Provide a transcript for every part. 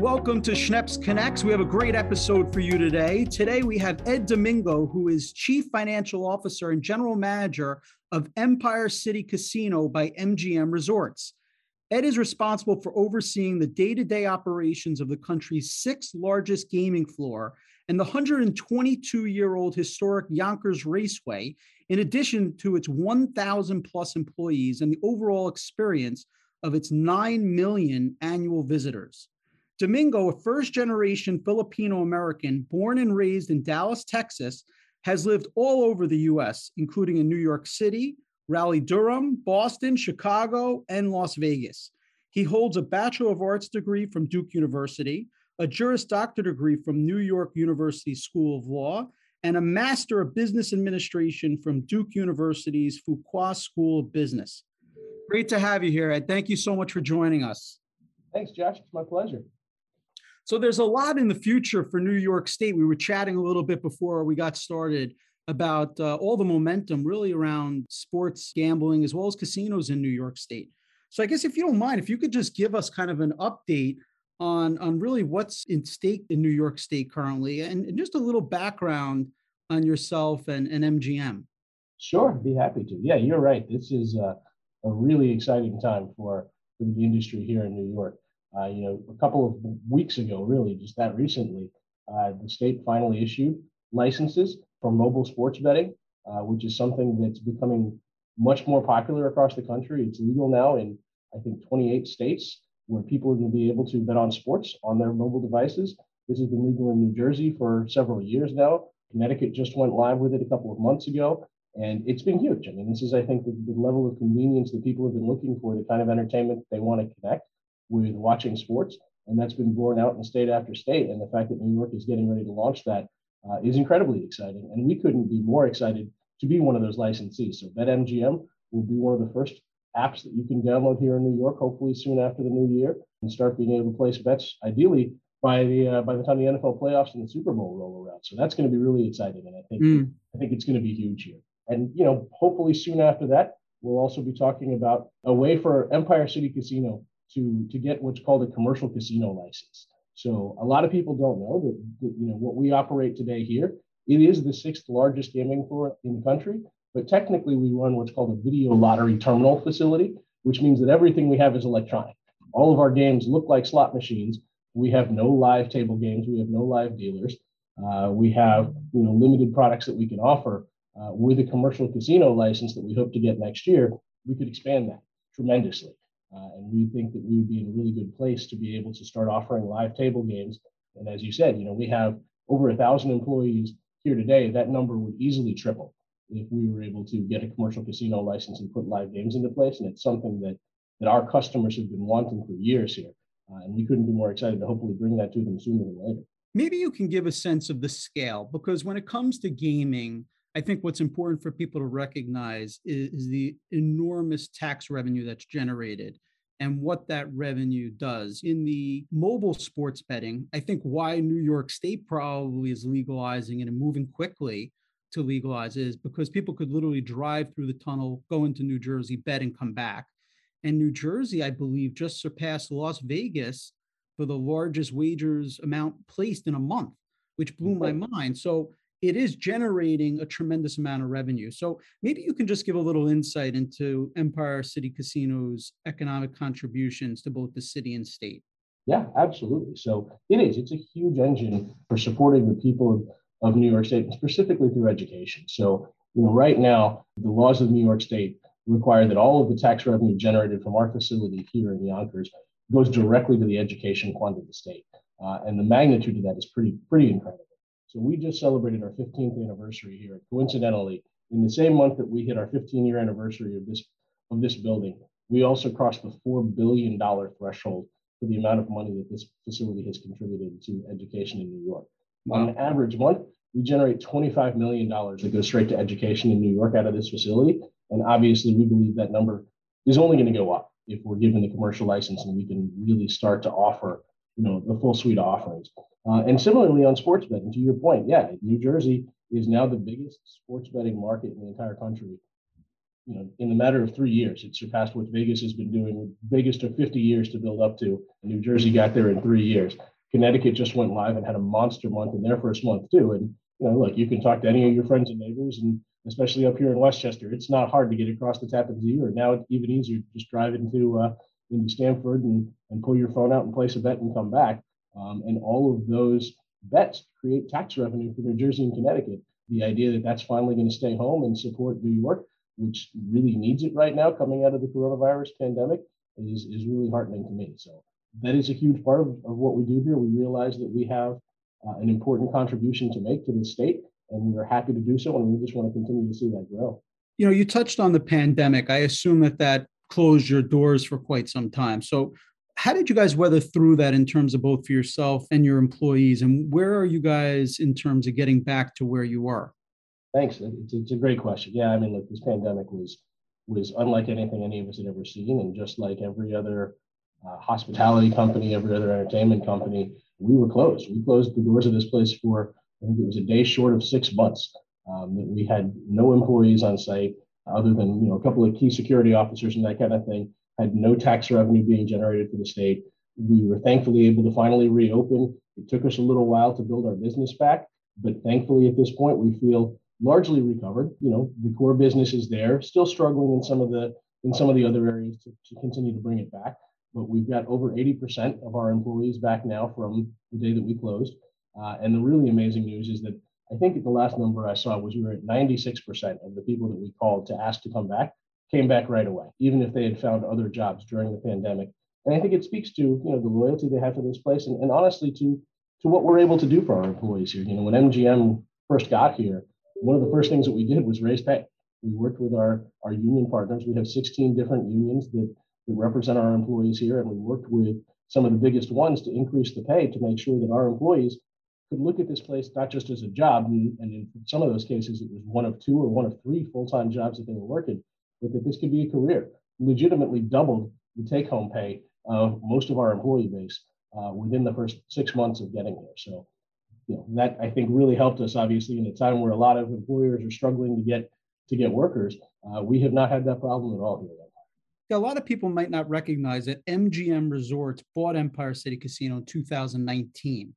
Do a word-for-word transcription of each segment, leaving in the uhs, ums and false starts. Welcome to Schneps Connects. We have a great episode for you today. Today we have Ed Domingo, who is Chief Financial Officer and General Manager of Empire City Casino by M G M Resorts. Ed is responsible for overseeing the day-to-day operations of the country's sixth largest gaming floor and the one hundred twenty-two-year-old historic Yonkers Raceway, in addition to its one thousand plus employees and the overall experience of its nine million annual visitors. Domingo, a first-generation Filipino-American born and raised in Dallas, Texas, has lived all over the U S, including in New York City, Raleigh-Durham, Boston, Chicago, and Las Vegas. He holds a Bachelor of Arts degree from Duke University, a Juris Doctor degree from New York University School of Law, and a Master of Business Administration from Duke University's Fuqua School of Business. Great to have you here, Ed. Thank you so much for joining us. Thanks, Josh. It's my pleasure. So there's a lot in the future for New York State. We were chatting a little bit before we got started about uh, all the momentum really around sports gambling as well as casinos in New York State. So I guess if you don't mind, if you could just give us kind of an update on, on really what's at stake in New York State currently and, and just a little background on yourself and, and M G M. Sure, I'd be happy to. Yeah, you're right. This is a, a really exciting time for, for the industry here in New York. Uh, you know, a couple of weeks ago, really, just that recently, uh, the state finally issued licenses for mobile sports betting, uh, which is something that's becoming much more popular across the country. It's legal now in, I think, twenty-eight states where people are going to be able to bet on sports on their mobile devices. This has been legal in New Jersey for several years now. Connecticut just went live with it a couple of months ago, and it's been huge. I mean, this is, I think, the, the level of convenience that people have been looking for, the kind of entertainment they want to connect with watching sports, and that's been borne out in state after state. And the fact that New York is getting ready to launch that Uh, is incredibly exciting, and we couldn't be more excited to be one of those licensees. So BetMGM will be one of the first apps that you can download here in New York, hopefully soon after the new year, and start being able to place bets, ideally by the uh, by the time the N F L playoffs and the Super Bowl roll around. So that's going to be really exciting, and I think mm. I think it's going to be huge here. And you know, hopefully soon after that, we'll also be talking about a way for Empire City Casino to to get what's called a commercial casino license. So a lot of people don't know that, that you know what we operate today here, it is the sixth largest gaming floor in the country, but technically we run what's called a video lottery terminal facility, which means that everything we have is electronic. All of our games look like slot machines. We have no live table games. We have no live dealers. Uh, we have you know limited products that we can offer. Uh, with a commercial casino license that we hope to get next year, we could expand that tremendously. Uh, and we think that we would be in a really good place to be able to start offering live table games. And as you said, you know, we have over a thousand employees here today. That number would easily triple if we were able to get a commercial casino license and put live games into place. And it's something that, that our customers have been wanting for years here. Uh, and we couldn't be more excited to hopefully bring that to them sooner than later. Maybe you can give a sense of the scale, because when it comes to gaming, I think what's important for people to recognize is, is the enormous tax revenue that's generated and what that revenue does. In the mobile sports betting, I think why New York State probably is legalizing it and moving quickly to legalize it is because people could literally drive through the tunnel, go into New Jersey, bet, and come back. And New Jersey, I believe, just surpassed Las Vegas for the largest wagers amount placed in a month, which blew my mind. So it is generating a tremendous amount of revenue. So maybe you can just give a little insight into Empire City Casino's economic contributions to both the city and state. Yeah, absolutely. So it is. It's a huge engine for supporting the people of, of New York State, and specifically through education. So you know, right now, the laws of New York State require that all of the tax revenue generated from our facility here in Yonkers goes directly to the education fund of the state. Uh, and the magnitude of that is pretty, pretty incredible. So we just celebrated our fifteenth anniversary here. Coincidentally, in the same month that we hit our fifteen-year anniversary of this of this building, we also crossed the four billion dollars threshold for the amount of money that this facility has contributed to education in New York. Wow. On an average month, we generate twenty-five million dollars that goes straight to education in New York out of this facility. And obviously, we believe that number is only going to go up if we're given the commercial license and we can really start to offer you know, the full suite of offerings. Uh, and similarly on sports betting, to your point, yeah, New Jersey is now the biggest sports betting market in the entire country. you know, in the matter of three years, it surpassed what Vegas has been doing. Vegas took fifty years to build up to. New Jersey got there in three years. Connecticut just went live and had a monster month in their first month too. And you know, look, you can talk to any of your friends and neighbors, and especially up here in Westchester, it's not hard to get across the Tappan Zee, or now it's even easier to just drive into uh, into Stamford and, and pull your phone out and place a bet and come back. Um, and all of those bets create tax revenue for New Jersey and Connecticut. The idea that that's finally going to stay home and support New York, which really needs it right now coming out of the coronavirus pandemic, is, is really heartening to me. So that is a huge part of, of what we do here. We realize that we have uh, an important contribution to make to the state, and we are happy to do so, and we just want to continue to see that grow. You know, you touched on the pandemic. I assume that that closed your doors for quite some time. So how did you guys weather through that in terms of both for yourself and your employees? And where are you guys in terms of getting back to where you were? Thanks. It's, it's a great question. Yeah, I mean, look, this pandemic was was unlike anything any of us had ever seen. And just like every other uh, hospitality company, every other entertainment company, we were closed. We closed the doors of this place for, I think it was a day short of six months um, that we had no employees on site other than, you know, a couple of key security officers and that kind of thing, had no tax revenue being generated for the state. We were thankfully able to finally reopen. It took us a little while to build our business back, but thankfully at this point, we feel largely recovered. You know, the core business is there, still struggling in some of the in some of the other areas to, to continue to bring it back. But we've got over eighty percent of our employees back now from the day that we closed. Uh, and the really amazing news is that I think the last number I saw was we were at ninety-six percent of the people that we called to ask to come back, came back right away, even if they had found other jobs during the pandemic. And I think it speaks to, you know, the loyalty they have for this place and, and honestly to, to what we're able to do for our employees here. You know, when M G M first got here, one of the first things that we did was raise pay. We worked with our, our union partners. We have sixteen different unions that, that represent our employees here. And we worked with some of the biggest ones to increase the pay to make sure that our employees could look at this place not just as a job, and, and in some of those cases, it was one of two or one of three full-time jobs that they were working, but that this could be a career. Legitimately doubled the take-home pay of most of our employee base uh, within the first six months of getting here. So, you know, that I think really helped us, obviously, in a time where a lot of employers are struggling to get to get workers. Uh, we have not had that problem at all here. Yeah, a lot of people might not recognize that M G M Resorts bought Empire City Casino in two thousand nineteen.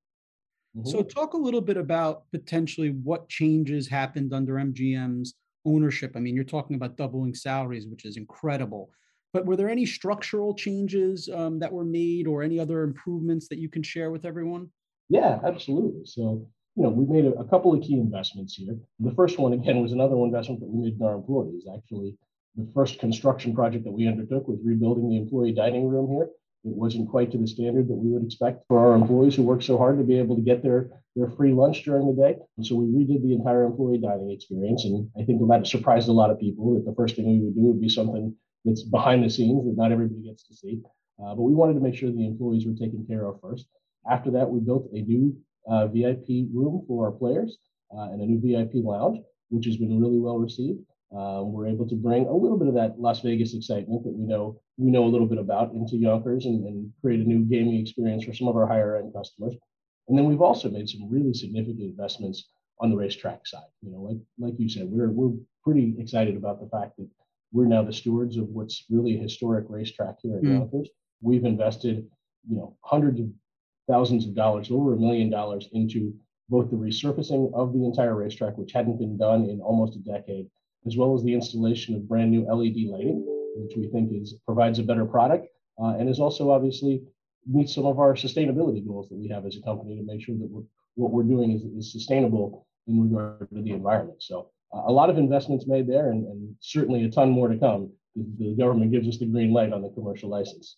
Mm-hmm. So talk a little bit about potentially what changes happened under M G M's ownership. I mean, you're talking about doubling salaries, which is incredible. But were there any structural changes um, that were made or any other improvements that you can share with everyone? Yeah, absolutely. So, you know, we made a, a couple of key investments here. The first one, again, was another investment that we made in our employees. Actually, the first construction project that we undertook was rebuilding the employee dining room here. It wasn't quite to the standard that we would expect for our employees who work so hard to be able to get their, their free lunch during the day. And so we redid the entire employee dining experience. And I think that surprised a lot of people that the first thing we would do would be something that's behind the scenes that not everybody gets to see. Uh, but we wanted to make sure the employees were taken care of first. After that, we built a new uh, V I P room for our players uh, and a new V I P lounge, which has been really well received. Uh, we're able to bring a little bit of that Las Vegas excitement that we know we know a little bit about into Yonkers and, and create a new gaming experience for some of our higher end customers. And then we've also made some really significant investments on the racetrack side. You know, like like you said, we're we're pretty excited about the fact that we're now the stewards of what's really a historic racetrack here in mm. Yonkers. We've invested, you know, hundreds of thousands of dollars, over a million dollars into both the resurfacing of the entire racetrack, which hadn't been done in almost a decade, as well as the installation of brand new L E D lighting, which we think is provides a better product uh, and is also obviously meets some of our sustainability goals that we have as a company to make sure that we're, what we're doing is, is sustainable in regard to the environment. So uh, a lot of investments made there, and, and certainly a ton more to come. The, the government gives us the green light on the commercial license.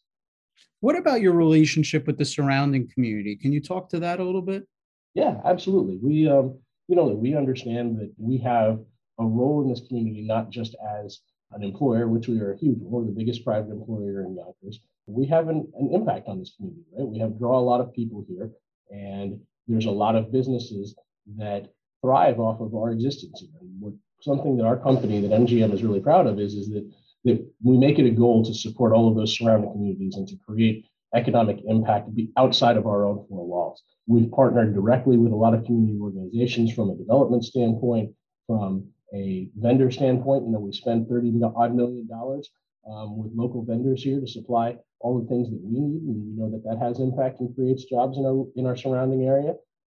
What about your relationship with the surrounding community? Can you talk to that a little bit? Yeah, absolutely. We, um, you know, we understand that we have a role in this community, not just as an employer, which we are a huge one, the biggest private employer in Yonkers. We have an, an impact on this community, right? We have draw a lot of people here, and there's a lot of businesses that thrive off of our existence. And what, something that our company, that M G M is really proud of, is, is that, that we make it a goal to support all of those surrounding communities and to create economic impact outside of our own four walls. We've partnered directly with a lot of community organizations from a development standpoint, from a vendor standpoint. You know, we spend thirty odd million dollars um, with local vendors here to supply all the things that we need. And we know that that has impact and creates jobs in our, in our surrounding area.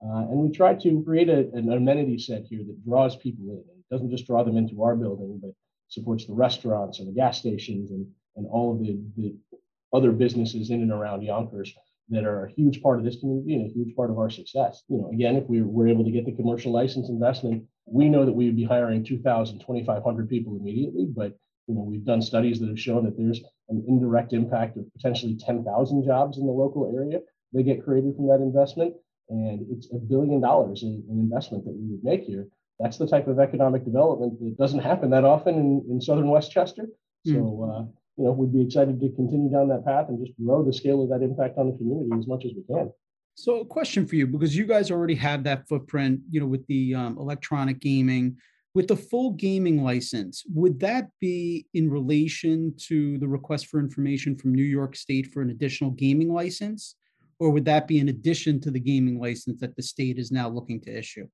Uh, and we try to create a, an amenity set here that draws people in. It doesn't just draw them into our building, but supports the restaurants and the gas stations and, and all of the, the other businesses in and around Yonkers that are a huge part of this community and a huge part of our success. You know, again, if we were able to get the commercial license investment, we know that we would be hiring two thousand, twenty-five hundred people immediately. But, you know, we've done studies that have shown that there's an indirect impact of potentially ten thousand jobs in the local area that get created from that investment. And it's a billion dollars in, in investment that we would make here. That's the type of economic development that doesn't happen that often in, in Southern Westchester. So, uh, you know, we'd be excited to continue down that path and just grow the scale of that impact on the community as much as we can. So a question for you, because you guys already have that footprint, you know, with the um, electronic gaming, with the full gaming license, would that be in relation to the request for information from New York State for an additional gaming license? Or would that be in addition to the gaming license that the state is now looking to issue?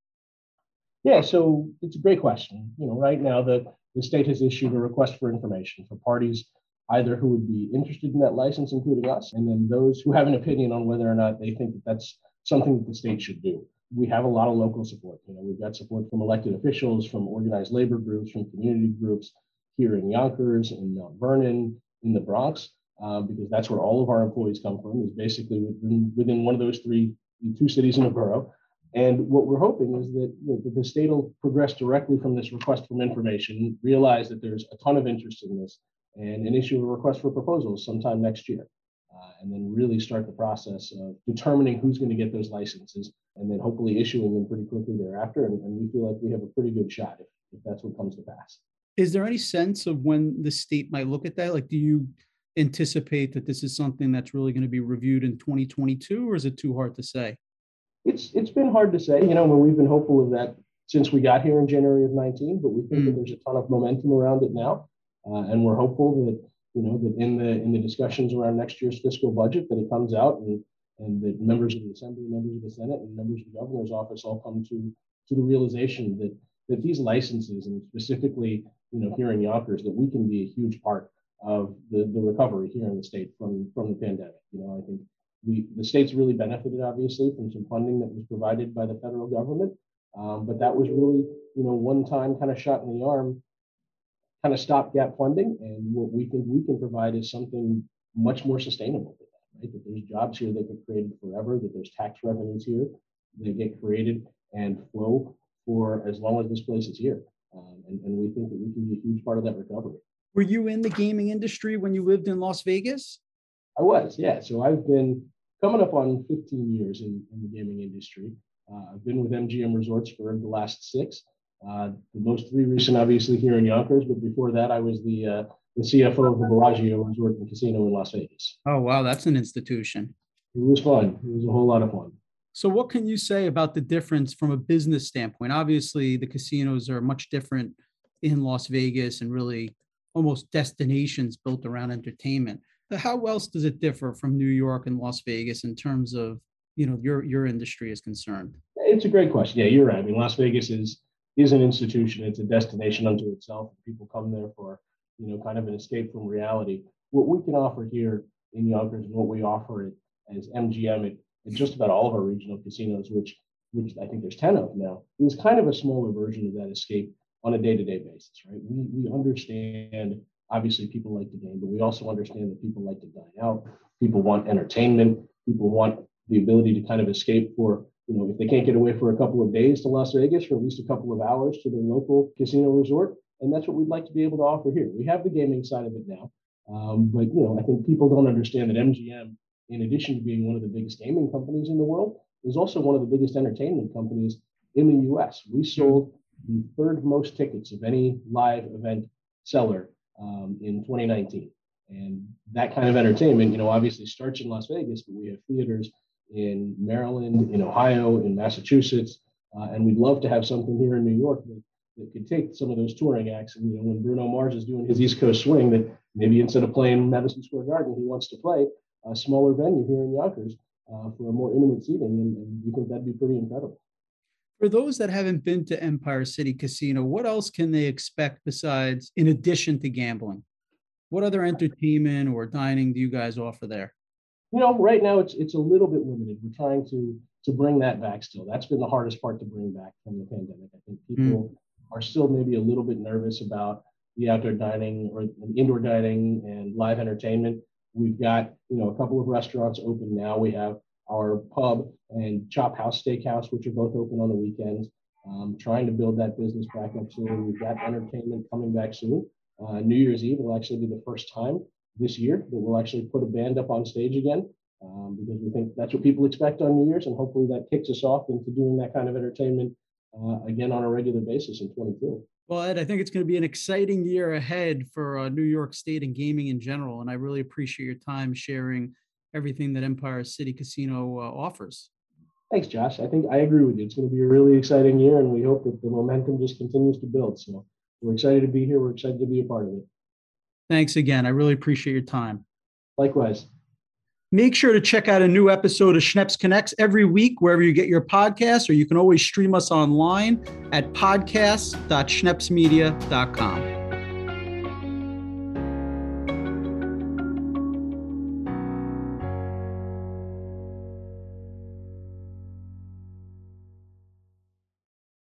Yeah, so it's a great question. You know, right now the, the state has issued a request for information for parties either who would be interested in that license, including us, and then those who have an opinion on whether or not they think that that's something that the state should do. We have a lot of local support. You know, we've got support from elected officials, from organized labor groups, from community groups here in Yonkers, in Mount Vernon, in the Bronx, uh, because that's where all of our employees come from, is basically within, within one of those three, two cities in a borough. And what we're hoping is that, you know, that the state will progress directly from this request for information, realize that there's a ton of interest in this, and an issue of a request for proposals sometime next year. Uh, and then really start the process of determining who's going to get those licenses and then hopefully issuing them pretty quickly thereafter. And, and we feel like we have a pretty good shot if, if that's what comes to pass. Is there any sense of when the state might look at that? Like, do you anticipate that this is something that's really going to be reviewed in twenty twenty-two, or is it too hard to say? It's It's been hard to say, you know, when we've been hopeful of that since we got here in January of nineteen, but we think mm-hmm. that there's a ton of momentum around it now. Uh, and we're hopeful that, you know, that in the in the discussions around next year's fiscal budget, that it comes out and, and that members of the Assembly, members of the Senate, and members of the governor's office all come to, to the realization that, that these licenses, and specifically, you know, here in Yonkers, that we can be a huge part of the, the recovery here in the state from, from the pandemic. You know, I think we the state's really benefited, obviously, from some funding that was provided by the federal government, um, but that was really, you know, one-time kind of shot in the arm, kind of stopgap funding, and what we think we can provide is something much more sustainable than that, right? That there's jobs here that get created forever, that there's tax revenues here that get created and flow for as long as this place is here. Um, and, and we think that we can be a huge part of that recovery. Were you in the gaming industry when you lived in Las Vegas? I was, yeah. So I've been coming up on fifteen years in, in the gaming industry. Uh, I've been with M G M Resorts for the last six. Uh, the most three recent, obviously, here in Yonkers, but before that, I was the uh, the C F O of the Bellagio Resort and Casino in Las Vegas. Oh, wow, that's an institution. It was fun. It was a whole lot of fun. So what can you say about the difference from a business standpoint? Obviously, the casinos are much different in Las Vegas and really almost destinations built around entertainment. But how else does it differ from New York and Las Vegas in terms of, you know, your, your industry is concerned? It's a great question. Yeah, you're right. I mean, Las Vegas is... is an institution. It's a destination unto itself. People come there for, you know, kind of an escape from reality. What we can offer here in Yonkers and what we offer it as M G M at, at just about all of our regional casinos, which which I think there's ten of now, is kind of a smaller version of that escape on a day-to-day basis, right? We, we understand, obviously, people like to game, but we also understand that people like to dine out. People want entertainment. People want the ability to kind of escape for, you know, if they can't get away for a couple of days to Las Vegas, for at least a couple of hours to their local casino resort. And that's what we'd like to be able to offer here. We have the gaming side of it now. Um, but, you know, I think people don't understand that M G M, in addition to being one of the biggest gaming companies in the world, is also one of the biggest entertainment companies in the U S. We sold the third most tickets of any live event seller um, in twenty nineteen. And that kind of entertainment, you know, obviously starts in Las Vegas, but we have theaters in Maryland, in Ohio, in Massachusetts, uh, and we'd love to have something here in New York that, that could take some of those touring acts. And, you know, when Bruno Mars is doing his East Coast swing, that maybe instead of playing Madison Square Garden, he wants to play a smaller venue here in Yonkers uh, for a more intimate seating, and, and we think that'd be pretty incredible. For those that haven't been to Empire City Casino, what else can they expect besides, in addition to gambling? What other entertainment or dining do you guys offer there? You know, right now it's it's a little bit limited. We're trying to to bring that back still. That's been the hardest part to bring back from the pandemic. I think people mm. are still maybe a little bit nervous about the outdoor dining or indoor dining and live entertainment. We've got, you know, a couple of restaurants open now. We have our pub and Chop House Steakhouse, which are both open on the weekends. Um, trying to build that business back up soon. We've got entertainment coming back soon. Uh, New Year's Eve will actually be the first time this year that we'll actually put a band up on stage again, um, because we think that's what people expect on New Year's, and hopefully that kicks us off into doing that kind of entertainment uh, again on a regular basis in twenty-two. Well, Ed, I think it's going to be an exciting year ahead for uh, New York State and gaming in general, and I really appreciate your time sharing everything that Empire City Casino uh, offers. Thanks, Josh. I think I agree with you. It's going to be a really exciting year, and we hope that the momentum just continues to build. So we're excited to be here. We're excited to be a part of it. Thanks again. I really appreciate your time. Likewise. Make sure to check out a new episode of Schneps Connects every week, wherever you get your podcasts, or you can always stream us online at podcast dot schneps media dot com.